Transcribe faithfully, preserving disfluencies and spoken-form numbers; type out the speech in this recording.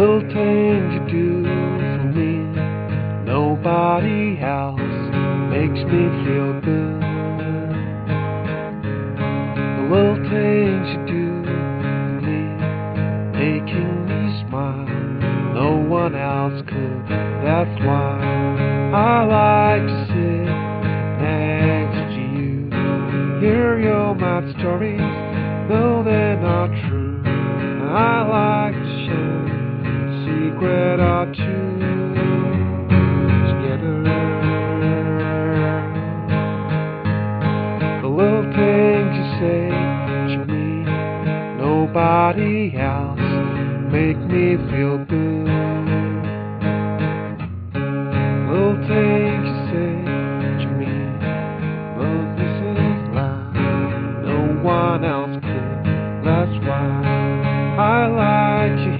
little things you do for me, nobody else makes me feel good. The little things you do for me, making me smile, no one else could. That's why I like to sit next to you, hear your mad stories, though they're not true. I like to share a secret or two together. The little things you say to me, nobody else make me feel good. The little things you say to me, but this is love, no one else could. That's why I like you.